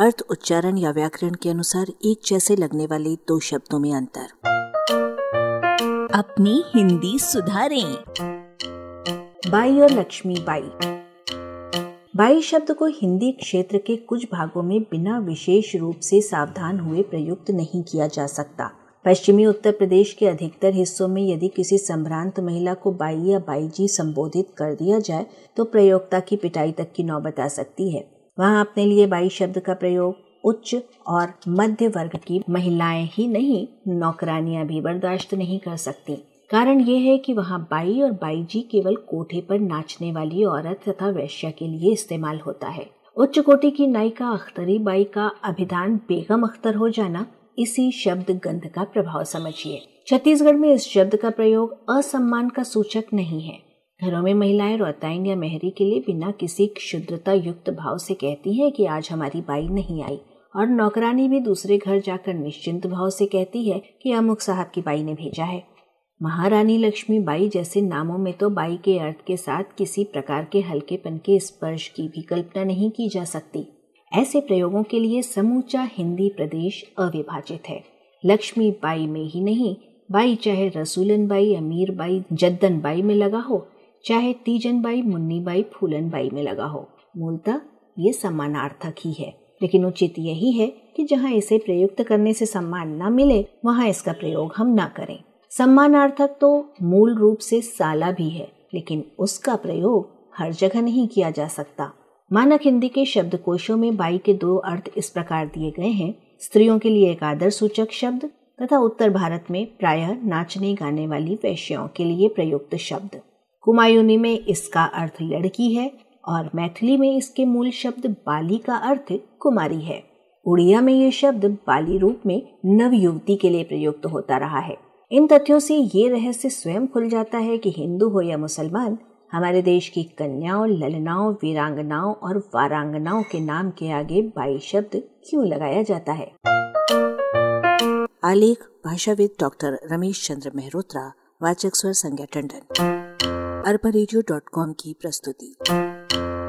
अर्थ, उच्चारण या व्याकरण के अनुसार एक जैसे लगने वाले दो शब्दों में अंतर। अपनी हिंदी सुधारें। बाई और लक्ष्मी बाई। बाई शब्द को हिंदी क्षेत्र के कुछ भागों में बिना विशेष रूप से सावधान हुए प्रयुक्त नहीं किया जा सकता। पश्चिमी उत्तर प्रदेश के अधिकतर हिस्सों में यदि किसी संभ्रांत महिला को बाई या बाई जी संबोधित कर दिया जाए तो प्रयोक्ता की पिटाई तक की नौबत आ सकती है। वहां अपने लिए बाई शब्द का प्रयोग उच्च और मध्य वर्ग की महिलाएं ही नहीं, नौकरानियां भी बर्दाश्त नहीं कर सकती। कारण यह है कि वहाँ बाई और बाई जी केवल कोठे पर नाचने वाली औरत तथा वैश्या के लिए इस्तेमाल होता है। उच्च कोटि की नायिका अख्तरी बाई का अभिधान बेगम अख्तर हो जाना इसी शब्द गंध का प्रभाव समझिए। छत्तीसगढ़ में इस शब्द का प्रयोग असम्मान का सूचक नहीं है। घरों में महिलाएं रौताइन या मेहरी के लिए बिना किसी क्षुद्रता युक्त भाव से कहती है कि आज हमारी बाई नहीं आई, और नौकरानी भी दूसरे घर जाकर निश्चिंत भाव से कहती है कि अमुक साहब की बाई ने भेजा है। महारानी लक्ष्मी बाई जैसे नामों में तो बाई के अर्थ के साथ किसी प्रकार के हल्केपन के स्पर्श की भी कल्पना नहीं की जा सकती। ऐसे प्रयोगों के लिए समूचा हिंदी प्रदेश अविभाजित है। लक्ष्मी बाई में ही नहीं, बाई चाहे रसूलन बाई, अमीर बाई, जद्दन बाई में लगा हो, चाहे तीजन बाई, मुन्नी बाई, फूलन बाई में लगा हो, मूलतः ये समानार्थक ही है। लेकिन उचित यही है कि जहाँ इसे प्रयुक्त करने से सम्मान न मिले वहाँ इसका प्रयोग हम न करें। सम्मानार्थक तो मूल रूप से साला भी है, लेकिन उसका प्रयोग हर जगह नहीं किया जा सकता। मानक हिंदी के शब्दकोशों में बाई के दो अर्थ इस प्रकार दिए गए हैं। स्त्रियों के लिए एक आदर सूचक शब्द तथा उत्तर भारत में प्रायः नाचने गाने वाली वैश्याओं के लिए प्रयुक्त शब्द। कुमायूनी में इसका अर्थ लड़की है और मैथिली में इसके मूल शब्द बाली का अर्थ कुमारी है। उड़िया में ये शब्द बाली रूप में नवयुवती के लिए प्रयुक्त होता रहा है। इन तथ्यों से ये रहस्य स्वयं खुल जाता है कि हिंदू हो या मुसलमान, हमारे देश की कन्याओं, ललनाओं, वीरांगनाओं और वारांगनाओं के नाम के आगे बाई शब्द क्यों लगाया जाता है। आलेख भाषाविद डॉक्टर रमेश चंद्र मेहरोत्रा, वाचक स्वर संज्ञा टंडन, अरबारेडियो.com की प्रस्तुति।